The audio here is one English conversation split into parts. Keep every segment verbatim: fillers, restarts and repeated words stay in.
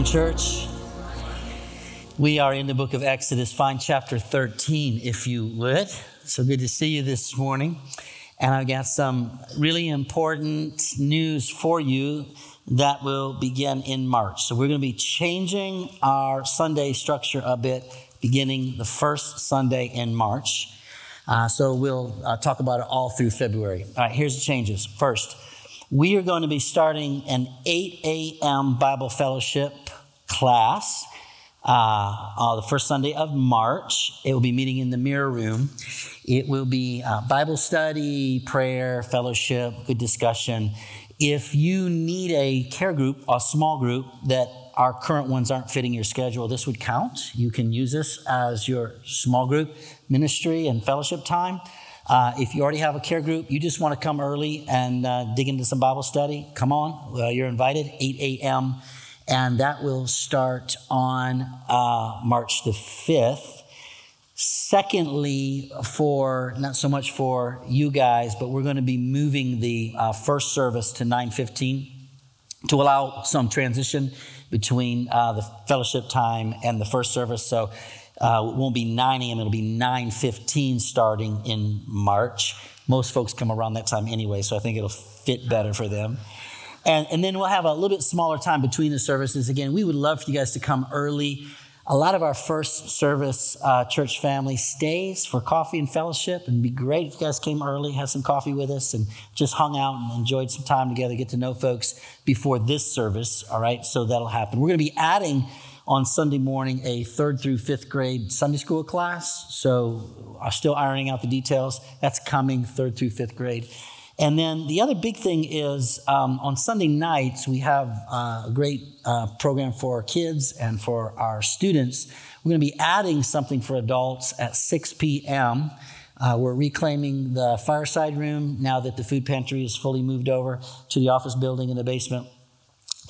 Mormon Church. We are in the book of Exodus. Find chapter thirteen, if you would. So good to see you this morning. And I've got some really important news for you that will begin in March. So we're going to be changing our Sunday structure a bit, beginning the first Sunday in March. Uh, so we'll uh, talk about it all through February. All right, here's the changes. First, we are going to be starting an eight a.m. Bible fellowship class. Uh, uh, the first Sunday of March. It will be meeting in the mirror room. It will be uh, Bible study, prayer, fellowship, good discussion. If you need a care group, a small group that our current ones aren't fitting your schedule, this would count. You can use this as your small group ministry and fellowship time. Uh, if you already have a care group, you just want to come early and uh, dig into some Bible study, come on. Uh, you're invited, eight a.m. And that will start on uh, March the fifth. Secondly, for not so much for you guys, but we're going to be moving the uh, first service to nine fifteen to allow some transition between uh, the fellowship time and the first service. So uh, it won't be nine a.m. It'll be nine fifteen starting in March. Most folks come around that time anyway, so I think it'll fit better for them. And, and then we'll have a little bit smaller time between the services. Again, we would love for you guys to come early. A lot of our first service uh, church family stays for coffee and fellowship. And it'd be great if you guys came early, had some coffee with us, and just hung out and enjoyed some time together, get to know folks before this service. All right, so that'll happen. We're going to be adding on Sunday morning a third through fifth grade Sunday school class. So I'm still ironing out the details. That's coming, third through fifth grade. And then the other big thing is um, on Sunday nights, we have uh, a great uh, program for our kids and for our students. We're going to be adding something for adults at six p.m. Uh, we're reclaiming the fireside room now that the food pantry is fully moved over to the office building in the basement.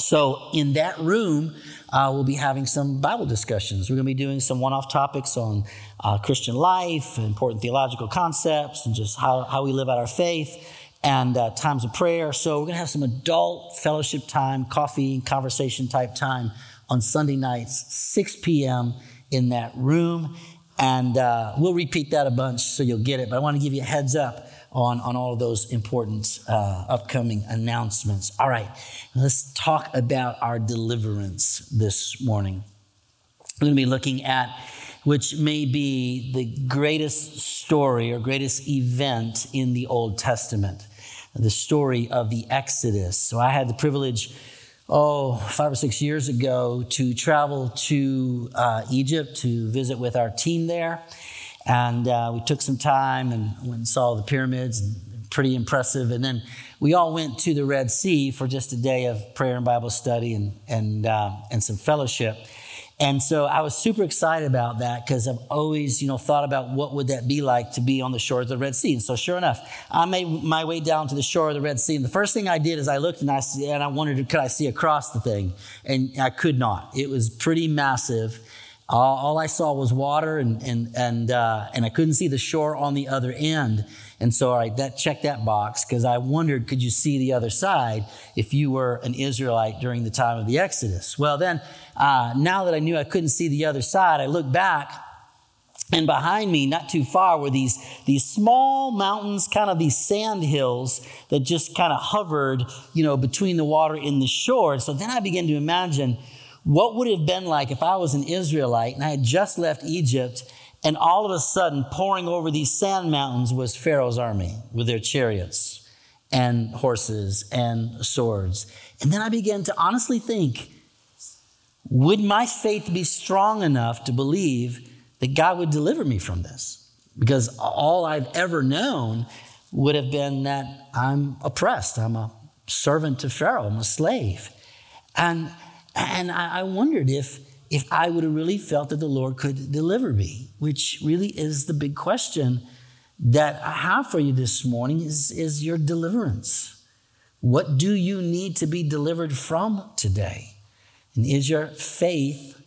So in that room, uh, we'll be having some Bible discussions. We're going to be doing some one-off topics on uh, Christian life, important theological concepts, and just how, how we live out our faith. And uh, times of prayer. So we're going to have some adult fellowship time, coffee, conversation type time on Sunday nights, six p.m. in that room. And uh, we'll repeat that a bunch so you'll get it. But I want to give you a heads up on, on all of those important uh, upcoming announcements. All right, let's talk about our deliverance this morning. We're going to be looking at which may be the greatest story or greatest event in the Old Testament, the story of the Exodus. So I had the privilege, oh, five or six years ago to travel to uh, Egypt to visit with our team there. And uh, we took some time and went and saw the pyramids, pretty impressive. And then we all went to the Red Sea for just a day of prayer and Bible study and, and, uh, and some fellowship. And so I was super excited about that because I've always, you know, thought about what would that be like to be on the shore of the Red Sea. And so sure enough, I made my way down to the shore of the Red Sea. And the first thing I did is I looked and I and I wondered, could I see across the thing? And I could not. It was pretty massive. All, all I saw was water and and and uh, and I couldn't see the shore on the other end. And so, all right, that checked that box because I wondered, could you see the other side if you were an Israelite during the time of the Exodus? Well, then, uh, now that I knew I couldn't see the other side, I looked back, and behind me, not too far, were these these small mountains, kind of these sand hills that just kind of hovered, you know, between the water and the shore. So then I began to imagine what would it have been like if I was an Israelite and I had just left Egypt. And all of a sudden, pouring over these sand mountains was Pharaoh's army with their chariots and horses and swords. And then I began to honestly think, would my faith be strong enough to believe that God would deliver me from this? Because all I've ever known would have been that I'm oppressed. I'm a servant to Pharaoh. I'm a slave. And, and I wondered if if I would have really felt that the Lord could deliver me, which really is the big question that I have for you this morning is, is your deliverance. What do you need to be delivered from today? And is your faith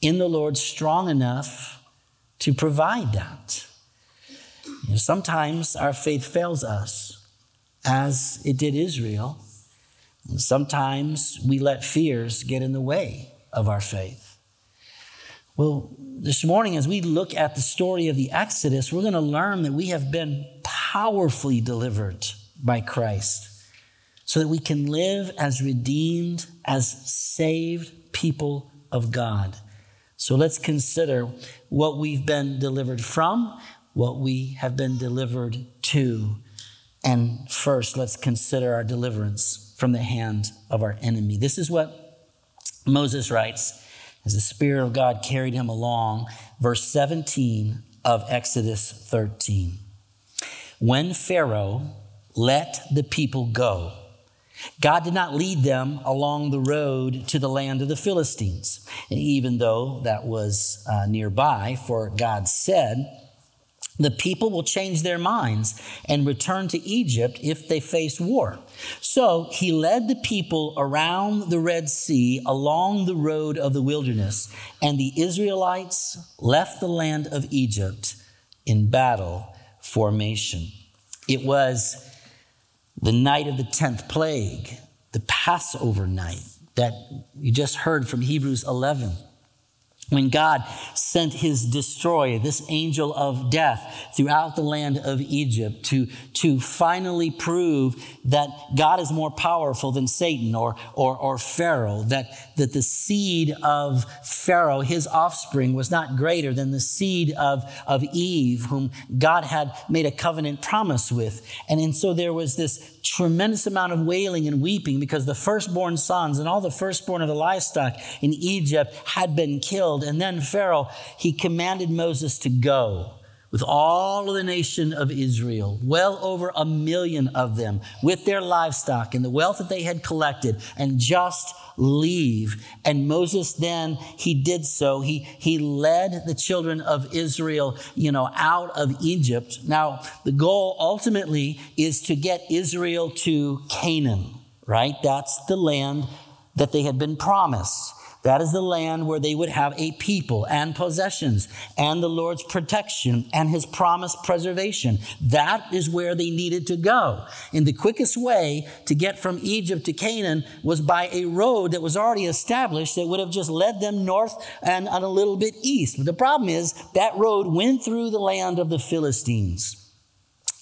in the Lord strong enough to provide that? You know, sometimes our faith fails us, as it did Israel. And sometimes we let fears get in the way of our faith. Well, this morning, as we look at the story of the Exodus, we're going to learn that we have been powerfully delivered by Christ so that we can live as redeemed, as saved people of God. So let's consider what we've been delivered from, what we have been delivered to. And first, let's consider our deliverance from the hand of our enemy. This is what Moses writes as the Spirit of God carried him along. Verse seventeen of Exodus thirteen. When Pharaoh let the people go, God did not lead them along the road to the land of the Philistines, even though that was uh, nearby, for God said, the people will change their minds and return to Egypt if they face war. So he led the people around the Red Sea along the road of the wilderness, and the Israelites left the land of Egypt in battle formation. It was the night of the tenth plague, the Passover night that you just heard from Hebrews eleven. When God sent his destroyer, this angel of death, throughout the land of Egypt to, to finally prove that God is more powerful than Satan or, or, or Pharaoh, that, that the seed of Pharaoh, his offspring, was not greater than the seed of, of Eve, whom God had made a covenant promise with. And, and so there was this tremendous amount of wailing and weeping because the firstborn sons and all the firstborn of the livestock in Egypt had been killed. And then Pharaoh, he commanded Moses to go with all of the nation of Israel, well over a million of them, with their livestock and the wealth that they had collected, and just leave. And Moses then, he did so. He, he led the children of Israel, you know, out of Egypt. Now, the goal ultimately is to get Israel to Canaan, right? That's the land that they had been promised. That is the land where they would have a people and possessions and the Lord's protection and his promised preservation. That is where they needed to go. And the quickest way to get from Egypt to Canaan was by a road that was already established that would have just led them north and, and a little bit east. But the problem is that road went through the land of the Philistines.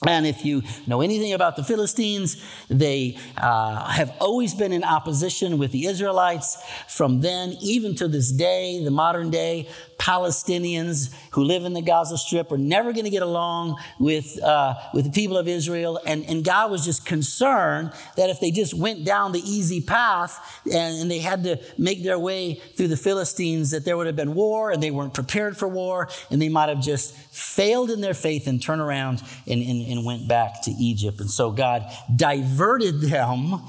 And if you know anything about the Philistines, they uh, have always been in opposition with the Israelites from then, even to this day. The modern day Palestinians who live in the Gaza Strip are never going to get along with uh, with the people of Israel. And, and God was just concerned that if they just went down the easy path and, and they had to make their way through the Philistines, that there would have been war, and they weren't prepared for war, and they might have just failed in their faith and turned around and, and and went back to Egypt. And so God diverted them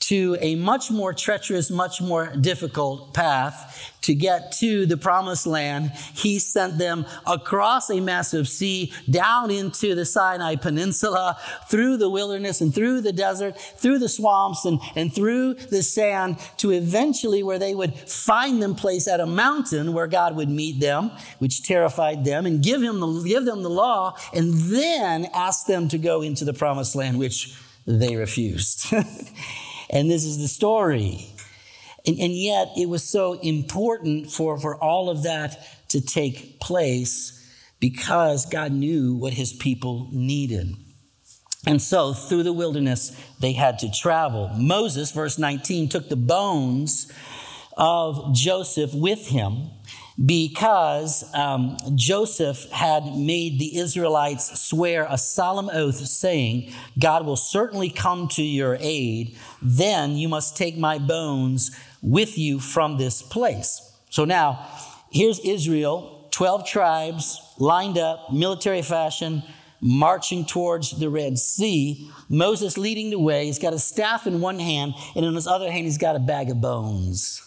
to a much more treacherous, much more difficult path to get to the promised land. He sent them across a massive sea, down into the Sinai Peninsula, through the wilderness and through the desert, through the swamps and, and through the sand, to eventually where they would find them place at a mountain where God would meet them, which terrified them, and give him the, give them the law, and then ask them to go into the promised land, which they refused. And this is the story. And, and yet it was so important for, for all of that to take place because God knew what his people needed. And so through the wilderness, they had to travel. Moses, verse nineteen, took the bones of Joseph with him because um, Joseph had made the Israelites swear a solemn oath saying, God will certainly come to your aid. Then you must take my bones with you from this place. So now here's Israel, twelve tribes lined up, military fashion, marching towards the Red Sea. Moses leading the way. He's got a staff in one hand, and in his other hand, he's got a bag of bones.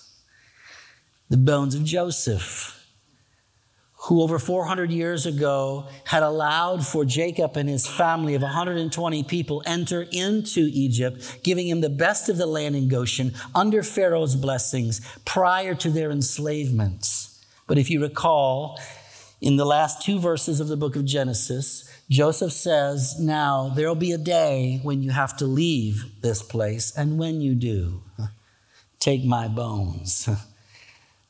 The bones of Joseph, who over four hundred years ago had allowed for Jacob and his family of one hundred twenty people enter into Egypt, giving him the best of the land in Goshen under Pharaoh's blessings prior to their enslavement. But if you recall, in the last two verses of the book of Genesis, Joseph says, now there'll be a day when you have to leave this place, and when you do, take my bones.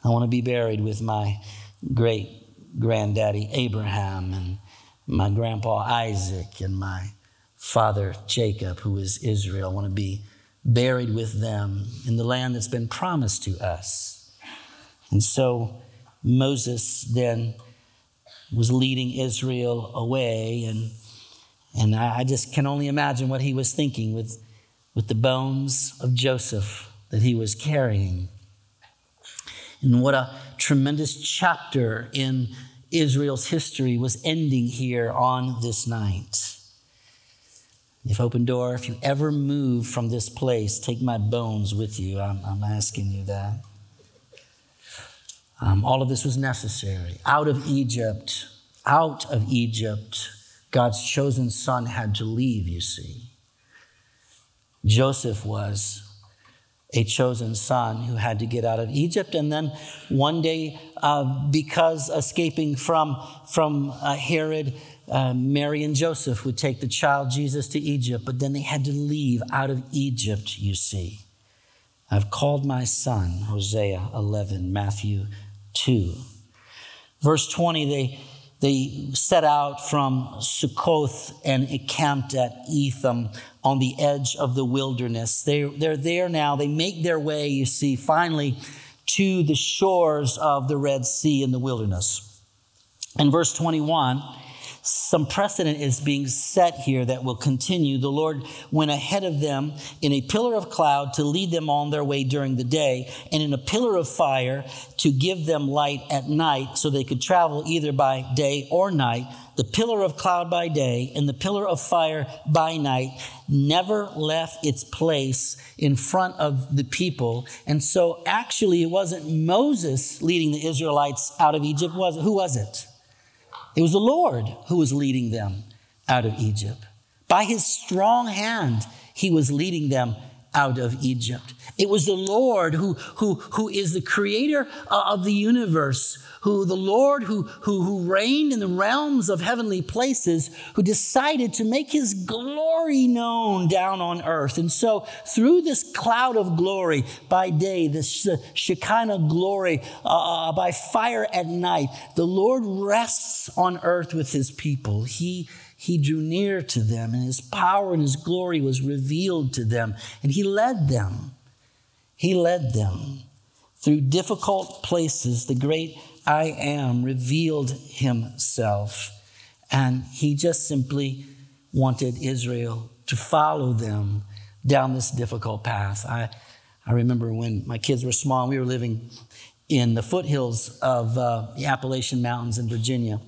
I want to be buried with my great-granddaddy Abraham and my grandpa Isaac and my father Jacob, who is Israel. I want to be buried with them in the land that's been promised to us. And so Moses then was leading Israel away, and and I just can only imagine what he was thinking with, with the bones of Joseph that he was carrying. And what a tremendous chapter in Israel's history was ending here on this night. If Open Door, if you ever move from this place, take my bones with you. I'm, I'm asking you that. Um, all of this was necessary. Out of Egypt, out of Egypt, God's chosen son had to leave, you see. Joseph was a chosen son who had to get out of Egypt. And then one day, uh, because escaping from, from uh, Herod, uh, Mary and Joseph would take the child Jesus to Egypt, but then they had to leave out of Egypt, you see. I've called my son, Hosea eleven, Matthew two. Verse twenty, they, they set out from Succoth and encamped at Etham on the edge of the wilderness. They, they're there now. They make their way, you see, finally to the shores of the Red Sea in the wilderness. In verse twenty-one, some precedent is being set here that will continue. The Lord went ahead of them in a pillar of cloud to lead them on their way during the day, and in a pillar of fire to give them light at night so they could travel either by day or night. The pillar of cloud by day and the pillar of fire by night never left its place in front of the people. And so actually it wasn't Moses leading the Israelites out of Egypt, was it? Who was it? It was the Lord who was leading them out of Egypt. By his strong hand, he was leading them out of Egypt. It was the Lord who, who, who is the creator of the universe, who the Lord who, who, who reigned in the realms of heavenly places, who decided to make his glory known down on earth. And so through this cloud of glory by day, this Shekinah glory uh, by fire at night, the Lord rests on earth with his people. He He drew near to them, and his power and his glory was revealed to them. And he led them. He led them through difficult places. The great I Am revealed himself. And he just simply wanted Israel to follow them down this difficult path. I, I remember when my kids were small, we were living in the foothills of uh, the Appalachian Mountains in Virginia.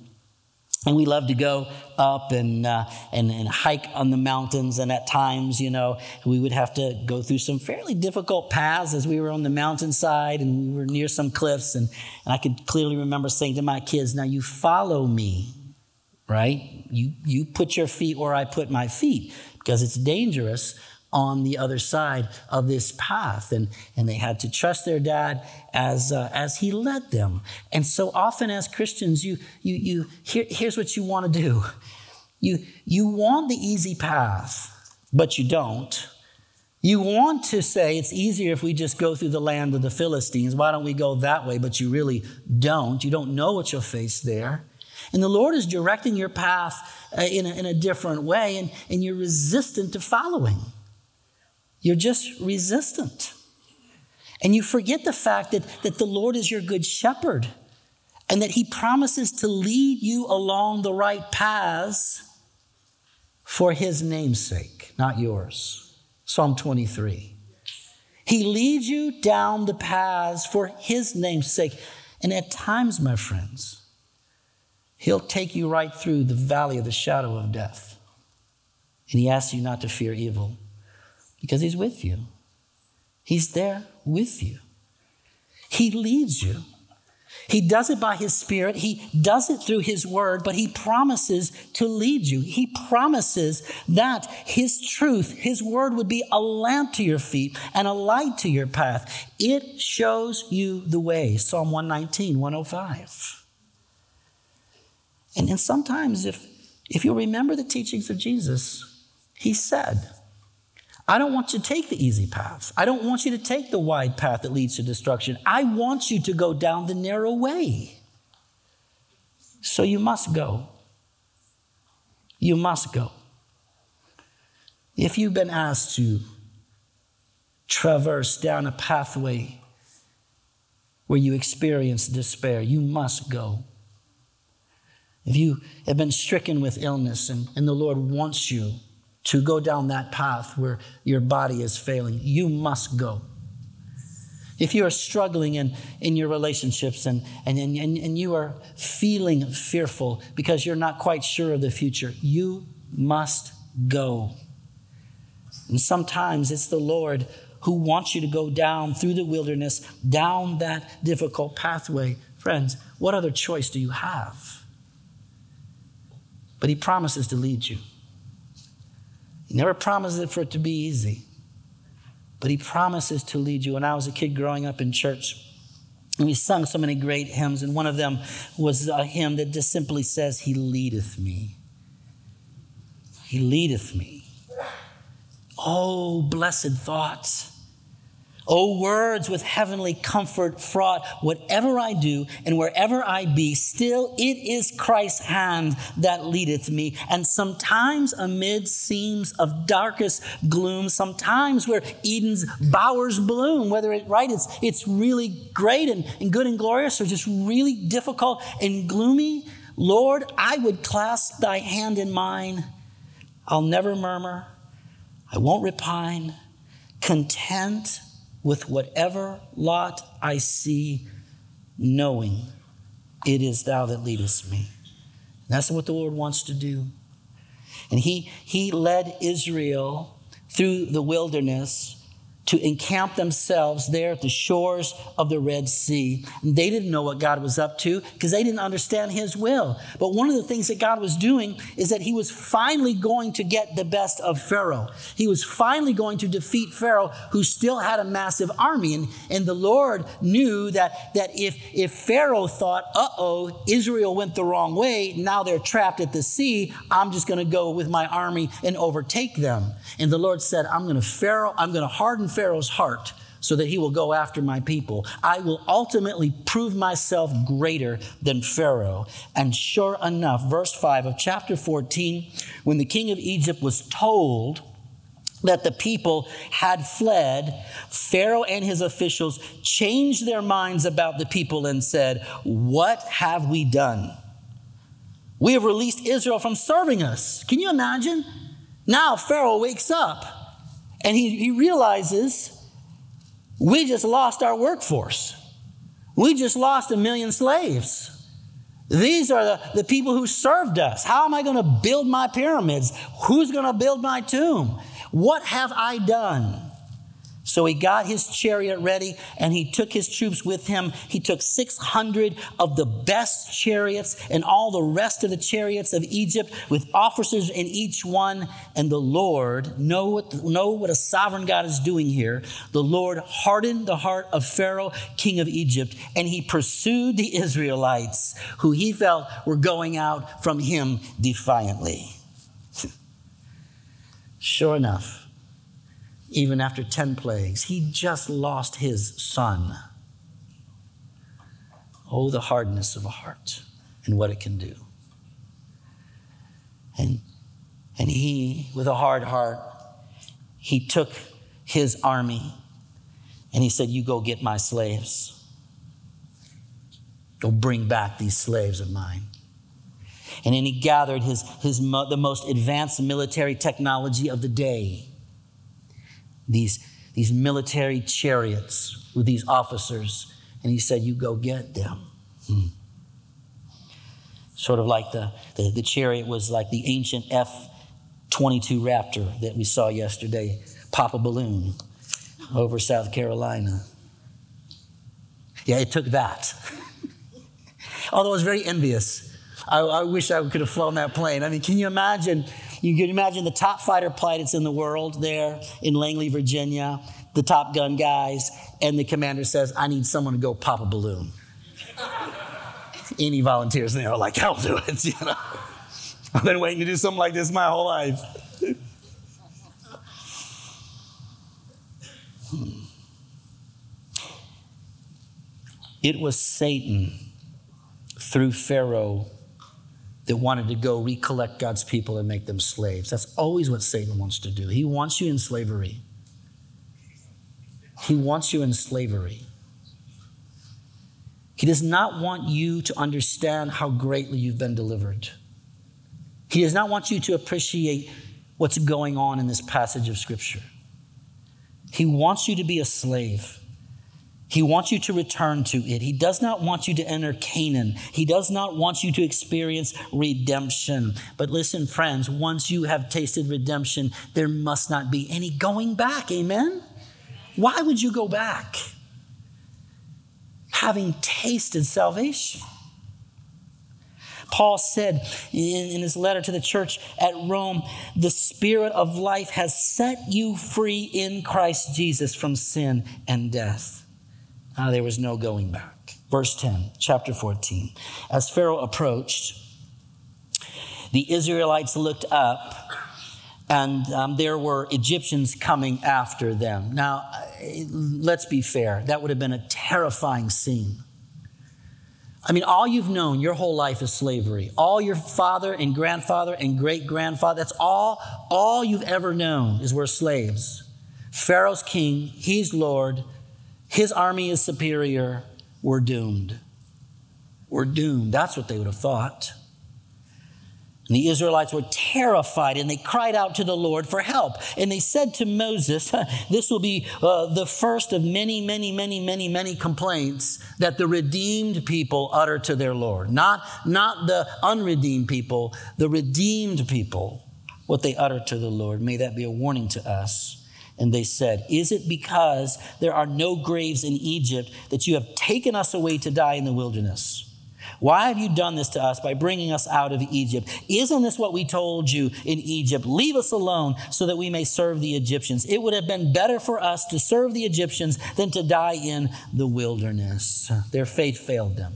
And we love to go up and, uh, and and hike on the mountains. And at times, you know, we would have to go through some fairly difficult paths as we were on the mountainside and we were near some cliffs. And, and I could clearly remember saying to my kids, now you follow me, right? You, you put your feet where I put my feet because it's dangerous on the other side of this path. And, and they had to trust their dad as uh, as he led them. And so often as Christians, you you you here, here's what you want to do. You you want the easy path, but you don't. You want to say it's easier if we just go through the land of the Philistines. Why don't we go that way? But you really don't. You don't know what you'll face there. And the Lord is directing your path uh, in, a, in a different way, and, and you're resistant to following. You're just resistant. And you forget the fact that, that the Lord is your good shepherd and that he promises to lead you along the right paths for his name's sake, not yours. Psalm twenty-three. He leads you down the paths for his name's sake. And at times, my friends, he'll take you right through the valley of the shadow of death. And he asks you not to fear evil, because he's with you. He's there with you. He leads you. He does it by his Spirit. He does it through his word, but he promises to lead you. He promises that his truth, his word would be a lamp to your feet and a light to your path. It shows you the way. Psalm one nineteen, one oh five. And, and sometimes if, if you remember the teachings of Jesus, he said, I don't want you to take the easy path. I don't want you to take the wide path that leads to destruction. I want you to go down the narrow way. So you must go. You must go. If you've been asked to traverse down a pathway where you experience despair, you must go. If you have been stricken with illness and, and the Lord wants you to go down that path where your body is failing, you must go. If you are struggling in, in your relationships and, and, and, and you are feeling fearful because you're not quite sure of the future, you must go. And sometimes it's the Lord who wants you to go down through the wilderness, down that difficult pathway. Friends, what other choice do you have? But he promises to lead you. He never promises for it to be easy, but he promises to lead you. When I was a kid growing up in church, and we sung so many great hymns, and one of them was a hymn that just simply says, "He leadeth me. He leadeth me." Oh, blessed thought. Oh, words with heavenly comfort fraught. Whatever I do and wherever I be, still it is Christ's hand that leadeth me. And sometimes amid seams of darkest gloom, sometimes where Eden's bowers bloom, whether it right, it's it's really great and, and good and glorious, or just really difficult and gloomy, Lord, I would clasp thy hand in mine. I'll never murmur. I won't repine. Content with whatever lot I see, knowing it is thou that leadest me. And that's what the Lord wants to do. And he, he led Israel through the wilderness to encamp themselves there at the shores of the Red Sea. And they didn't know what God was up to because they didn't understand his will. But one of the things that God was doing is that he was finally going to get the best of Pharaoh. He was finally going to defeat Pharaoh, who still had a massive army. And, and the Lord knew that, that if, if Pharaoh thought, uh-oh, Israel went the wrong way, now they're trapped at the sea, I'm just going to go with my army and overtake them. And the Lord said, I'm going to Pharaoh, I'm going to harden Pharaoh's heart so that he will go after my people. I will ultimately prove myself greater than Pharaoh. And sure enough, verse five of chapter fourteen, when the king of Egypt was told that the people had fled, Pharaoh and his officials changed their minds about the people and said, "What have we done? We have released Israel from serving us." Can you imagine? Now Pharaoh wakes up. And he, he realizes, we just lost our workforce. We just lost a million slaves. These are the, the people who served us. How am I going to build my pyramids? Who's going to build my tomb? What have I done? So he got his chariot ready and he took his troops with him. He took six hundred of the best chariots and all the rest of the chariots of Egypt with officers in each one. And the Lord, know what, know what a sovereign God is doing here. The Lord hardened the heart of Pharaoh, king of Egypt, and he pursued the Israelites who he felt were going out from him defiantly. Sure enough, even after ten plagues, he just lost his son. Oh, the hardness of a heart and what it can do. And, and he, with a hard heart, he took his army and he said, "You go get my slaves. Go bring back these slaves of mine." And then he gathered his, his mo- the most advanced military technology of the day. These, these military chariots with these officers. And he said, "You go get them." Hmm. Sort of like the, the, the chariot was like the ancient F twenty-two Raptor that we saw yesterday pop a balloon over South Carolina. Yeah, it took that. Although I was very envious. I, I wish I could have flown that plane. I mean, can you imagine? You can imagine the top fighter pilots in the world there in Langley, Virginia, the Top Gun guys, and the commander says, "I need someone to go pop a balloon." Any volunteers there are like, "I'll do it." You know, I've been waiting to do something like this my whole life. It was Satan through Pharaoh that wanted to go recollect God's people and make them slaves. That's always what Satan wants to do. He wants you in slavery. He wants you in slavery. He does not want you to understand how greatly you've been delivered. He does not want you to appreciate what's going on in this passage of Scripture. He wants you to be a slave. He wants you to return to it. He does not want you to enter Canaan. He does not want you to experience redemption. But listen, friends, once you have tasted redemption, there must not be any going back. Amen? Why would you go back? Having tasted salvation. Paul said in, in his letter to the church at Rome, the Spirit of life has set you free in Christ Jesus from sin and death. Now, there was no going back. Verse ten, chapter fourteen. As Pharaoh approached, the Israelites looked up, and um, there were Egyptians coming after them. Now, let's be fair. That would have been a terrifying scene. I mean, all you've known your whole life is slavery. All your father and grandfather and great-grandfather, that's all, all you've ever known is we're slaves. Pharaoh's king, he's Lord, his army is superior, we're doomed. We're doomed. That's what they would have thought. And the Israelites were terrified, and they cried out to the Lord for help. And they said to Moses, this will be uh, the first of many, many, many, many, many complaints that the redeemed people utter to their Lord. Not, not the unredeemed people, the redeemed people, what they utter to the Lord. May that be a warning to us. And they said, is it because there are no graves in Egypt that you have taken us away to die in the wilderness? Why have you done this to us by bringing us out of Egypt? Isn't this what we told you in Egypt? Leave us alone so that we may serve the Egyptians. It would have been better for us to serve the Egyptians than to die in the wilderness. Their faith failed them.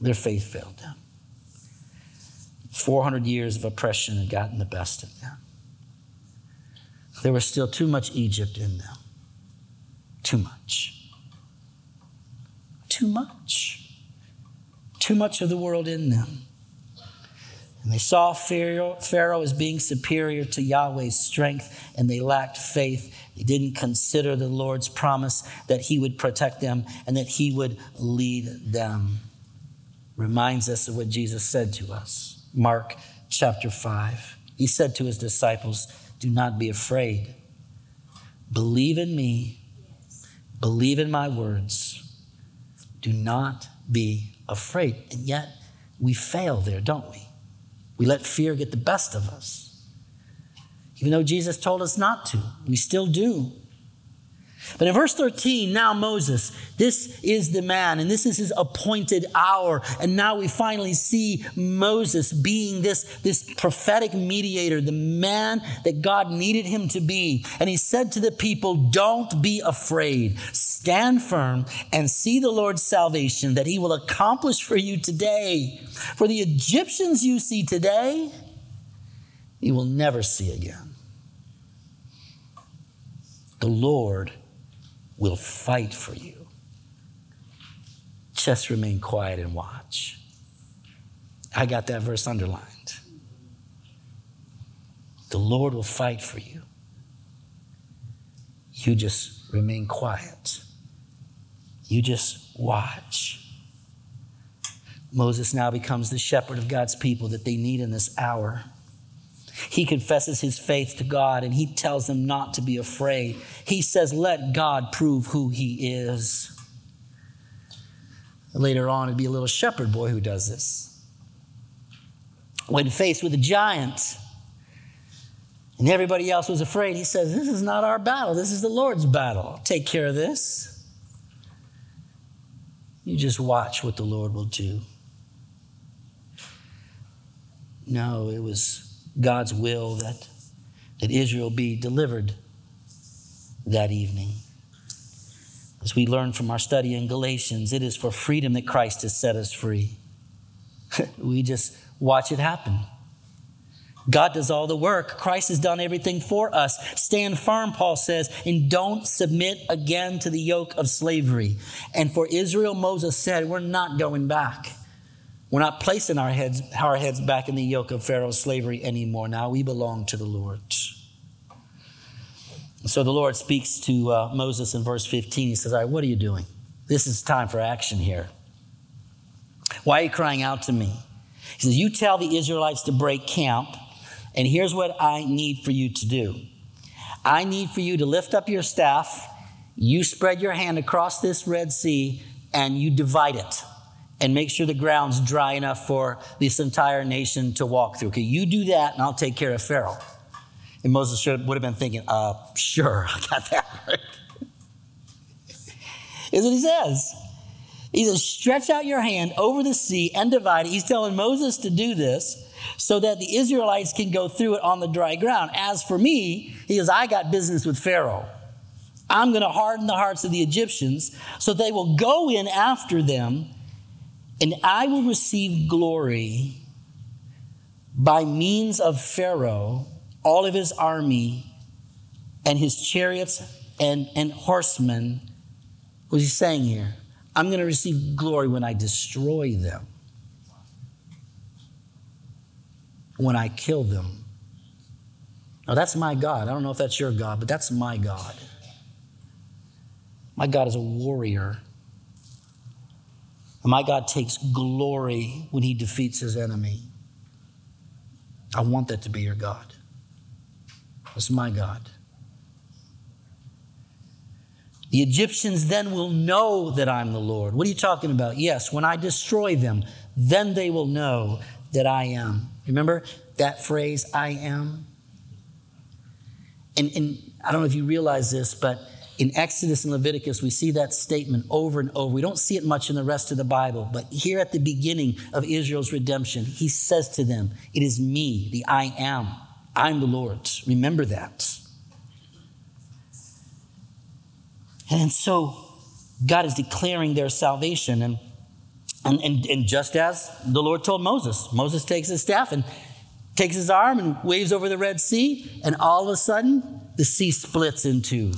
Their faith failed them. four hundred years of oppression had gotten the best of them. There was still too much Egypt in them. Too much. Too much. Too much of the world in them. And they saw Pharaoh, Pharaoh as being superior to Yahweh's strength, and they lacked faith. They didn't consider the Lord's promise that he would protect them and that he would lead them. Reminds us of what Jesus said to us. Mark chapter five. He said to his disciples, do not be afraid. Believe in me. Believe in my words. Do not be afraid. And yet we fail there, don't we? We let fear get the best of us. Even though Jesus told us not to, we still do. But in verse thirteen, now Moses, this is the man, and this is his appointed hour. And now we finally see Moses being this, this prophetic mediator, the man that God needed him to be. And he said to the people, don't be afraid. Stand firm and see the Lord's salvation that he will accomplish for you today. For the Egyptians you see today, you will never see again. The Lord will fight for you. Just remain quiet and watch. I got that verse underlined. The Lord will fight for you. You just remain quiet. You just watch. Moses now becomes the shepherd of God's people that they need in this hour. He confesses his faith to God, and he tells them not to be afraid. He says, let God prove who he is. Later on, it'd be a little shepherd boy who does this. When faced with a giant and everybody else was afraid, he says, this is not our battle. This is the Lord's battle. I'll take care of this. You just watch what the Lord will do. No, it was God's will that, that Israel be delivered that evening. As we learn from our study in Galatians, it is for freedom that Christ has set us free. We just watch it happen. God does all the work. Christ has done everything for us. Stand firm, Paul says, and don't submit again to the yoke of slavery. And for Israel, Moses said, we're not going back. We're not placing our heads, our heads back in the yoke of Pharaoh's slavery anymore. Now we belong to the Lord. So the Lord speaks to uh, Moses in verse fifteen. He says, all right, what are you doing? This is time for action here. Why are you crying out to me? He says, you tell the Israelites to break camp, and here's what I need for you to do. I need for you to lift up your staff, you spread your hand across this Red Sea, and you divide it, and make sure the ground's dry enough for this entire nation to walk through. Okay, you do that, and I'll take care of Pharaoh. And Moses should have, would have been thinking, uh, sure, I got that right. Is what he says. He says, stretch out your hand over the sea and divide it. He's telling Moses to do this so that the Israelites can go through it on the dry ground. As for me, he says, I got business with Pharaoh. I'm going to harden the hearts of the Egyptians so they will go in after them, and I will receive glory by means of Pharaoh, all of his army, and his chariots and, and horsemen. What is he saying here? I'm going to receive glory when I destroy them, when I kill them. Now that's my God. I don't know if that's your God, but that's my God. My God is a warrior. And my God takes glory when he defeats his enemy. I want that to be your God. That's my God. The Egyptians then will know that I'm the Lord. What are you talking about? Yes, when I destroy them, then they will know that I am. Remember that phrase, I am? And, and I don't know if you realize this, but in Exodus and Leviticus, we see that statement over and over. We don't see it much in the rest of the Bible, but here at the beginning of Israel's redemption, he says to them, it is me, the I am. I'm the Lord. Remember that. And so God is declaring their salvation. And, and, and, and just as the Lord told Moses, Moses takes his staff and takes his arm and waves over the Red Sea. And all of a sudden, the sea splits in two.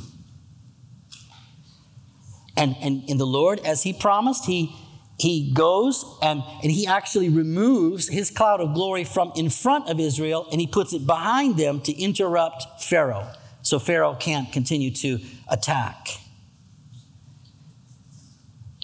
And, and, and the Lord, as he promised, he, he goes and, and he actually removes his cloud of glory from in front of Israel. And he puts it behind them to interrupt Pharaoh. So Pharaoh can't continue to attack.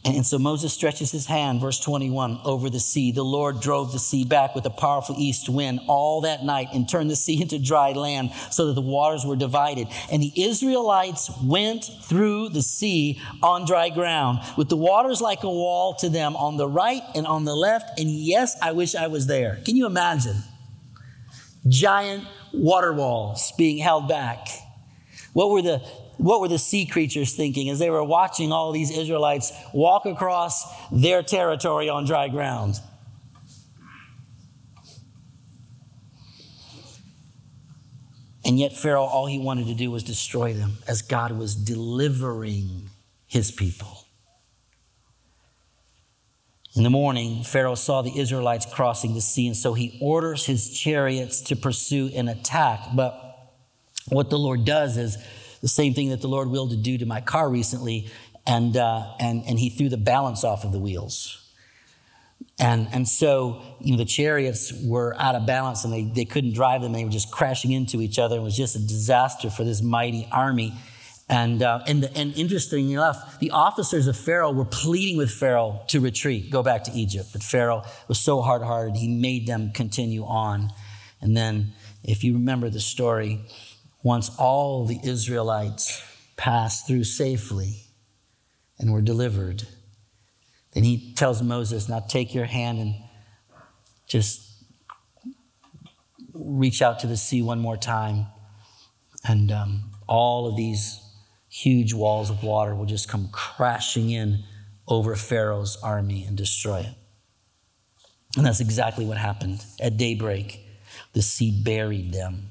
And so Moses stretches his hand, verse twenty-one, over the sea. The Lord drove the sea back with a powerful east wind all that night and turned the sea into dry land so that the waters were divided. And the Israelites went through the sea on dry ground with the waters like a wall to them on the right and on the left. And yes, I wish I was there. Can you imagine? Giant water walls being held back. What were the What were the sea creatures thinking as they were watching all these Israelites walk across their territory on dry ground? And yet Pharaoh, all he wanted to do was destroy them as God was delivering his people. In the morning, Pharaoh saw the Israelites crossing the sea, and so he orders his chariots to pursue an attack. But what the Lord does is the same thing that the Lord willed to do to my car recently, and uh, and and he threw the balance off of the wheels. And and so you know the chariots were out of balance, and they, they couldn't drive them, and they were just crashing into each other. It was just a disaster for this mighty army. And uh, and, the, and interestingly enough, the officers of Pharaoh were pleading with Pharaoh to retreat, go back to Egypt. But Pharaoh was so hard-hearted, he made them continue on. And then, if you remember the story, once all the Israelites passed through safely and were delivered, then he tells Moses, now take your hand and just reach out to the sea one more time. And um, all of these huge walls of water will just come crashing in over Pharaoh's army and destroy it. And that's exactly what happened. At daybreak, the sea buried them.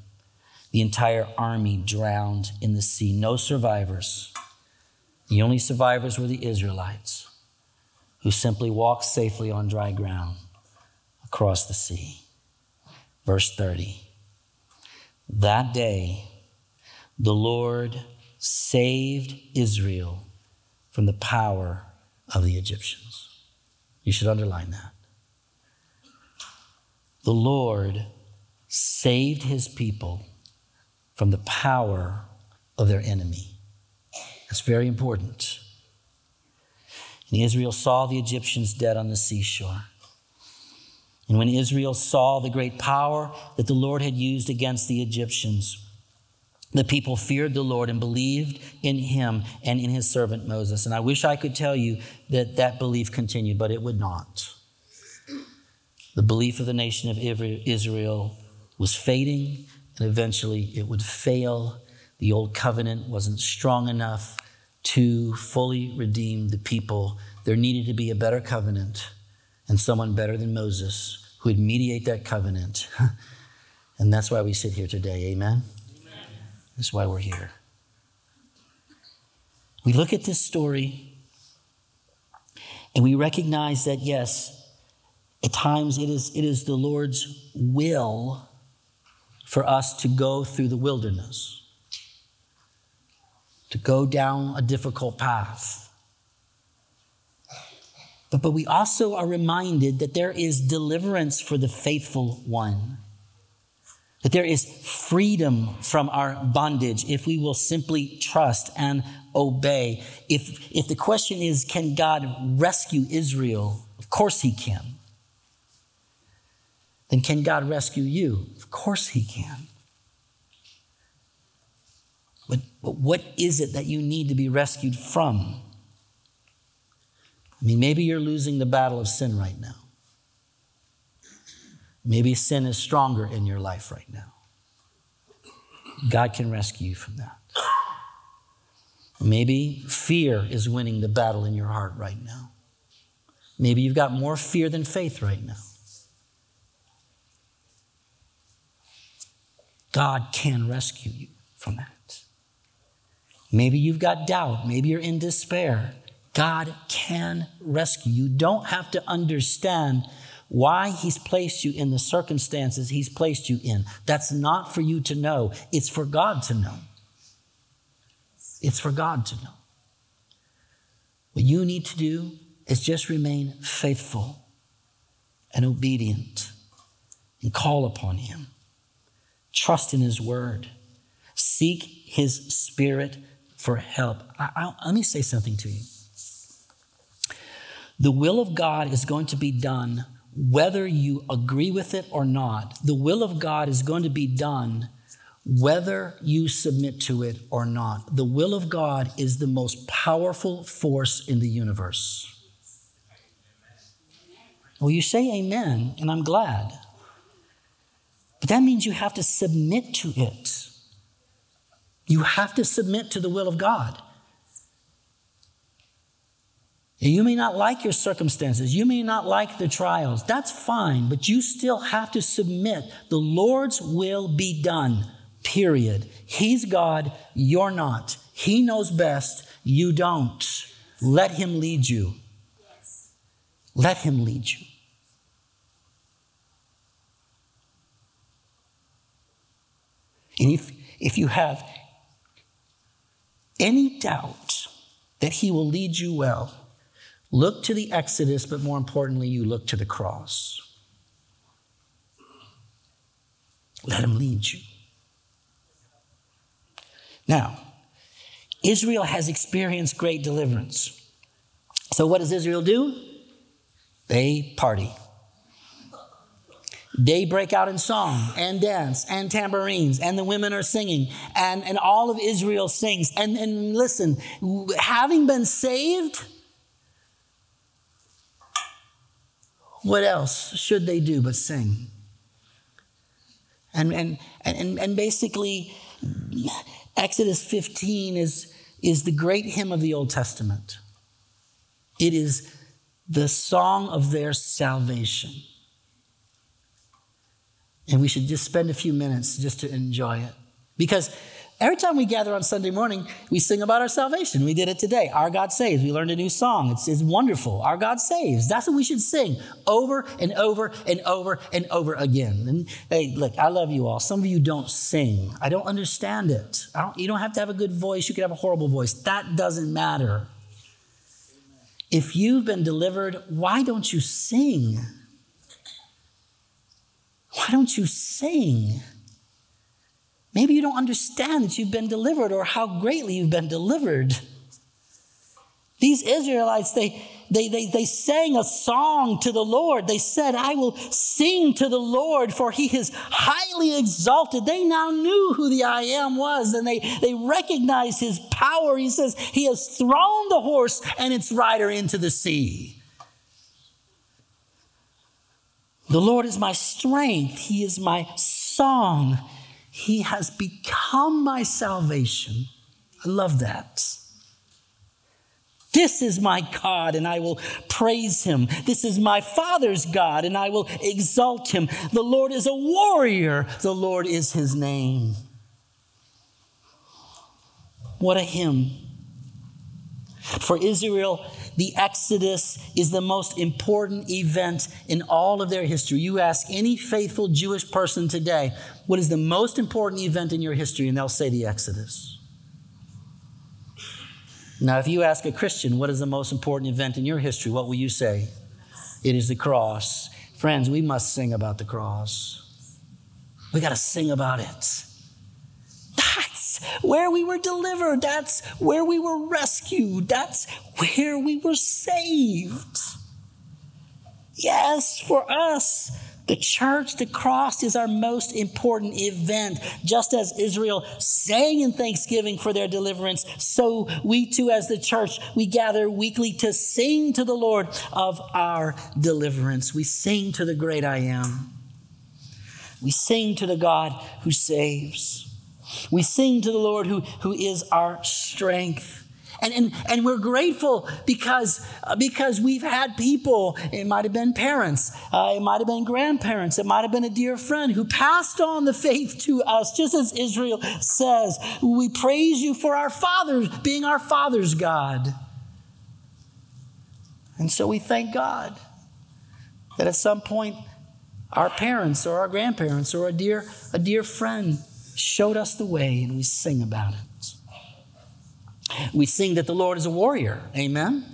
The entire army drowned in the sea. No survivors. The only survivors were the Israelites, who simply walked safely on dry ground across the sea. Verse thirty. That day, the Lord saved Israel from the power of the Egyptians. You should underline that. The Lord saved his people from the power of their enemy. That's very important. And Israel saw the Egyptians dead on the seashore. And when Israel saw the great power that the Lord had used against the Egyptians, the people feared the Lord and believed in him and in his servant Moses. And I wish I could tell you that that belief continued, but it would not. The belief of the nation of Israel was fading, and eventually it would fail. The old covenant wasn't strong enough to fully redeem the people. There needed to be a better covenant and someone better than Moses who would mediate that covenant. And that's why we sit here today, amen? Amen. That's why we're here. We look at this story and we recognize that, yes, at times it is it is the Lord's will for us to go through the wilderness, to go down a difficult path. But, but we also are reminded that there is deliverance for the faithful one, that there is freedom from our bondage if we will simply trust and obey. If, if the question is, can God rescue Israel? Of course he can. Then can God rescue you? Of course he can. But, but what is it that you need to be rescued from? I mean, maybe you're losing the battle of sin right now. Maybe sin is stronger in your life right now. God can rescue you from that. Maybe fear is winning the battle in your heart right now. Maybe you've got more fear than faith right now. God can rescue you from that. Maybe you've got doubt. Maybe you're in despair. God can rescue you. You don't have to understand why he's placed you in the circumstances he's placed you in. That's not for you to know. It's for God to know. It's for God to know. What you need to do is just remain faithful and obedient and call upon him. Trust in his word. Seek his spirit for help. I, I, let me say something to you. The will of God is going to be done whether you agree with it or not. The will of God is going to be done whether you submit to it or not. The will of God is the most powerful force in the universe. Well, you say amen, and I'm glad. But that means you have to submit to it. You have to submit to the will of God. You may not like your circumstances. You may not like the trials. That's fine, but you still have to submit. The Lord's will be done, period. He's God, you're not. He knows best, you don't. Let him lead you. Let him lead you. And if, if you have any doubt that he will lead you well, look to the Exodus, but more importantly, you look to the cross. Let him lead you. Now, Israel has experienced great deliverance. So what does Israel do? They party. They break out in song and dance and tambourines, and the women are singing, and, and all of Israel sings. And, and listen, having been saved, what else should they do but sing? And, and, and, and basically, Exodus fifteen is, is the great hymn of the Old Testament. It is the song of their salvation. And we should just spend a few minutes just to enjoy it. Because Every time we gather on Sunday morning, we sing about our salvation. We did it today. Our God saves. We learned a new song. It's, it's wonderful. Our God saves. That's what we should sing over and over and over and over again. And hey, look, I love you all. Some of you don't sing. I don't understand it. I don't, you don't have to have a good voice. You could have a horrible voice. That doesn't matter. If you've been delivered, why don't you sing? Why don't you sing? Maybe you don't understand that you've been delivered or how greatly you've been delivered. These Israelites, they, they, they, they sang a song to the Lord. They said, I will sing to the Lord, for he is highly exalted. They now knew who the I Am was, and they, they recognized his power. He says, he has thrown the horse and its rider into the sea. The Lord is my strength. He is my song. He has become my salvation. I love that. This is my God, and I will praise him. This is my Father's God, and I will exalt him. The Lord is a warrior. The Lord is his name. What a hymn. For Israel, the Exodus is the most important event in all of their history. You ask any faithful Jewish person today, what is the most important event in your history? And they'll say the Exodus. Now, if you ask a Christian, what is the most important event in your history? What will you say? It is the cross. Friends, we must sing about the cross. We got to sing about it. Where we were delivered, that's where we were rescued, that's where we were saved. Yes, for us, the church, the cross is our most important event. Just as Israel sang in thanksgiving for their deliverance, so we too as the church, we gather weekly to sing to the Lord of our deliverance. We sing to the great I Am. We sing to the God who saves. We sing to the Lord who, who is our strength. And, and, and we're grateful because, because we've had people, it might have been parents, uh, it might have been grandparents, it might have been a dear friend who passed on the faith to us, just as Israel says, we praise you for our fathers, being our Father's God. And so we thank God that at some point our parents or our grandparents or a dear, a dear friend showed us the way, and we sing about it. We sing that the Lord is a warrior. Amen?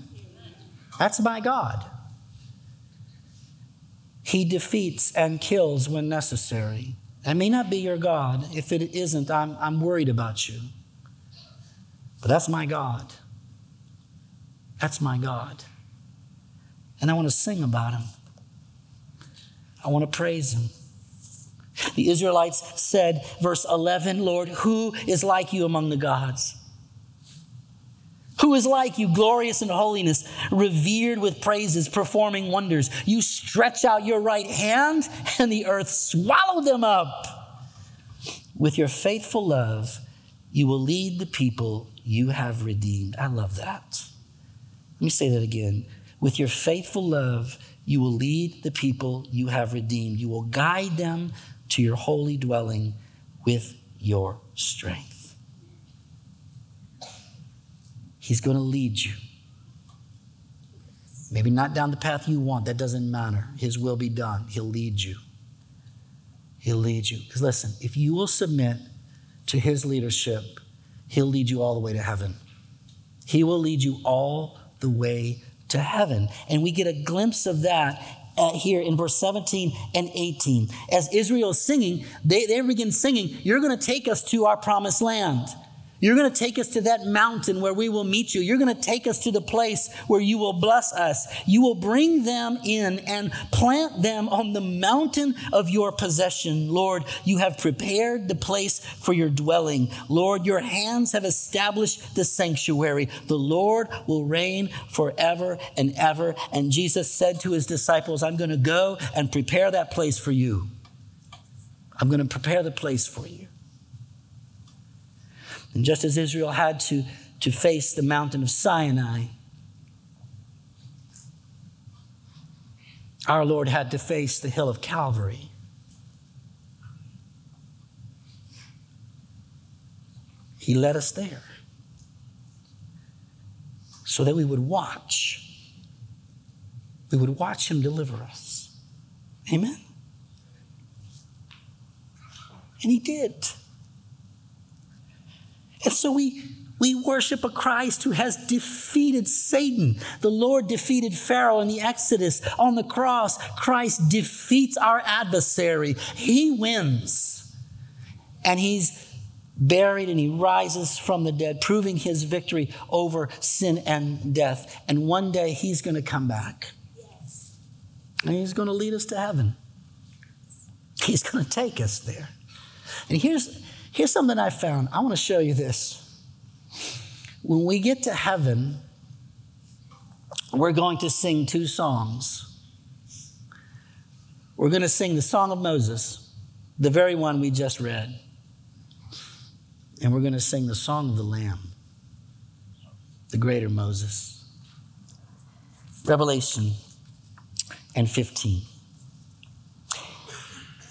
That's my God. He defeats and kills when necessary. That may not be your God. If it isn't, I'm, I'm worried about you. But that's my God. That's my God. And I want to sing about him. I want to praise him. The Israelites said, verse eleven, Lord, who is like you among the gods? Who is like you, glorious in holiness, revered with praises, performing wonders? You stretch out your right hand, and the earth swallow them up. With your faithful love, you will lead the people you have redeemed. I love that. Let me say that again. With your faithful love, you will lead the people you have redeemed. You will guide them to your holy dwelling with your strength. He's going to lead you. Maybe not down the path you want. That doesn't matter. His will be done. He'll lead you. He'll lead you. Because listen, if you will submit to his leadership, he'll lead you all the way to heaven. He will lead you all the way to heaven. And we get a glimpse of that Uh, here in verse seventeen and eighteen. As Israel is singing, they, they begin singing, you're going to take us to our promised land. You're going to take us to that mountain where we will meet you. You're going to take us to the place where you will bless us. You will bring them in and plant them on the mountain of your possession. Lord, you have prepared the place for your dwelling. Lord, your hands have established the sanctuary. The Lord will reign forever and ever. And Jesus said to his disciples, I'm going to go and prepare that place for you. I'm going to prepare the place for you. And just as Israel had to, to face the mountain of Sinai, our Lord had to face the hill of Calvary. He led us there so that we would watch. We would watch him deliver us. Amen? And he did. And so we, we worship a Christ who has defeated Satan. The Lord defeated Pharaoh in the Exodus. On the cross, Christ defeats our adversary. He wins. And he's buried and he rises from the dead, proving his victory over sin and death. And one day he's going to come back. And he's going to lead us to heaven. He's going to take us there. And here's, here's something I found. I want to show you this. When we get to heaven, we're going to sing two songs. We're going to sing the Song of Moses, the very one we just read. And we're going to sing the Song of the Lamb, the greater Moses. Revelation and fifteen.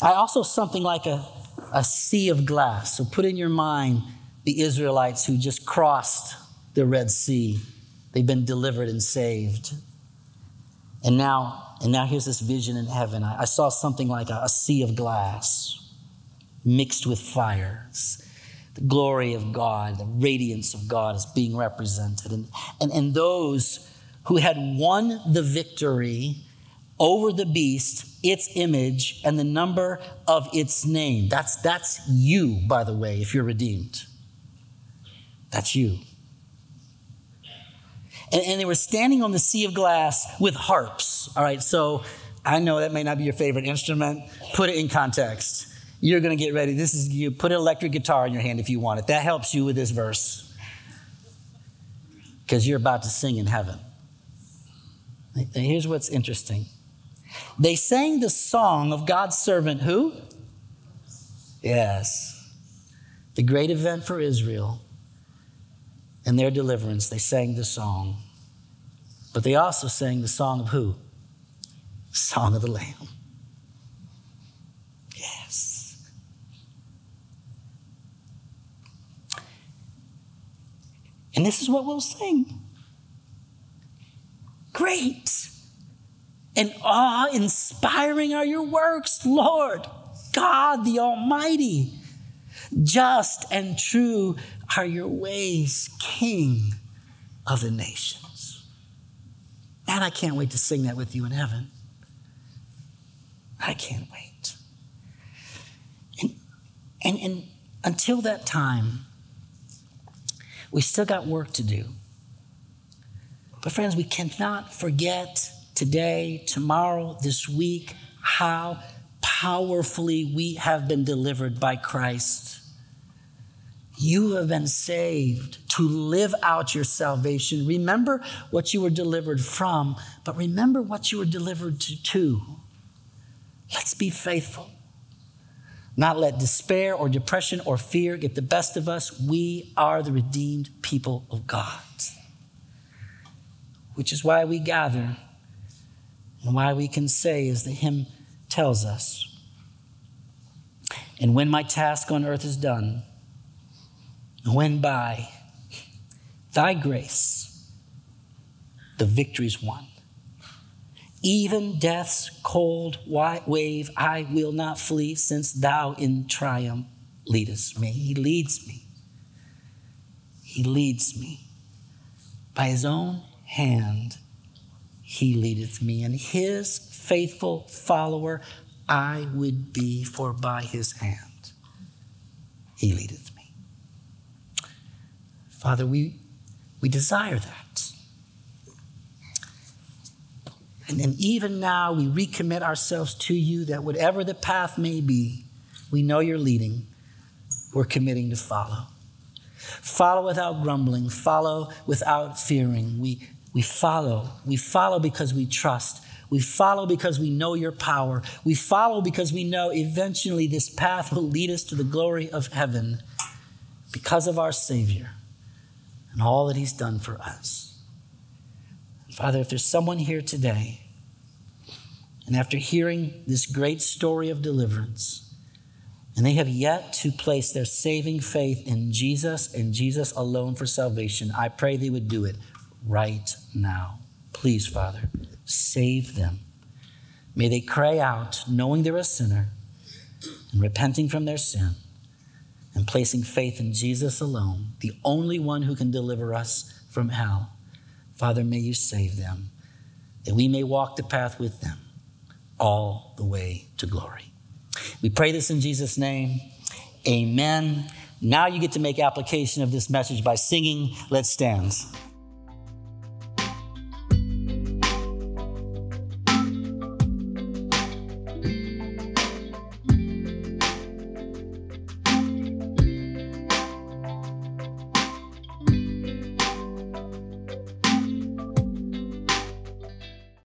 I also something like a, a sea of glass. So put in your mind the Israelites who just crossed the Red Sea. They've been delivered and saved. And now, and now here's this vision in heaven. I, I saw something like a, a sea of glass mixed with fires. The glory of God, the radiance of God is being represented. And, and, and those who had won the victory over the beast, its image, and the number of its name. That's, that's you, by the way, if you're redeemed. That's you. And, and they were standing on the sea of glass with harps. All right, so I know that may not be your favorite instrument. Put it in context. You're going to get ready. This is you. Put an electric guitar in your hand if you want it. That helps you with this verse. Because you're about to sing in heaven. And here's what's interesting. They sang the song of God's servant, who? Yes. The great event for Israel and their deliverance. They sang the song. But they also sang the song of who? Song of the Lamb. Yes. And this is what we'll sing. Great. And awe-inspiring are your works, Lord, God the Almighty. Just and true are your ways, King of the nations. And I can't wait to sing that with you in heaven. I can't wait. And, and, and until that time, we still got work to do. But friends, we cannot forget today, tomorrow, this week, how powerfully we have been delivered by Christ. You have been saved to live out your salvation. Remember what you were delivered from, but remember what you were delivered to, too. Let's be faithful. Not let despair or depression or fear get the best of us. We are the redeemed people of God, which is why we gather. And why we can say is that hymn tells us, and when my task on earth is done, and when by thy grace the victory's won, even death's cold wave I will not flee, since thou in triumph leadest me. He leads me. He leads me. By his own hand he leadeth me, and his faithful follower I would be, for by his hand he leadeth me. Father, we, we desire that. And, and even now we recommit ourselves to you, that whatever the path may be, we know you're leading, we're committing to follow. Follow without grumbling, follow without fearing. We We follow. We follow because we trust. We follow because we know your power. We follow because we know eventually this path will lead us to the glory of heaven because of our Savior and all that he's done for us. Father, if there's someone here today, and after hearing this great story of deliverance, And they have yet to place their saving faith in Jesus and Jesus alone for salvation. I pray they would do it right now. Please, Father, save them. May they cry out, knowing they're a sinner and repenting from their sin and placing faith in Jesus alone, the only one who can deliver us from hell. Father, may you save them, that we may walk the path with them all the way to glory. We pray this in Jesus' name. Amen. Now you get to make application of this message by singing. Let's stand.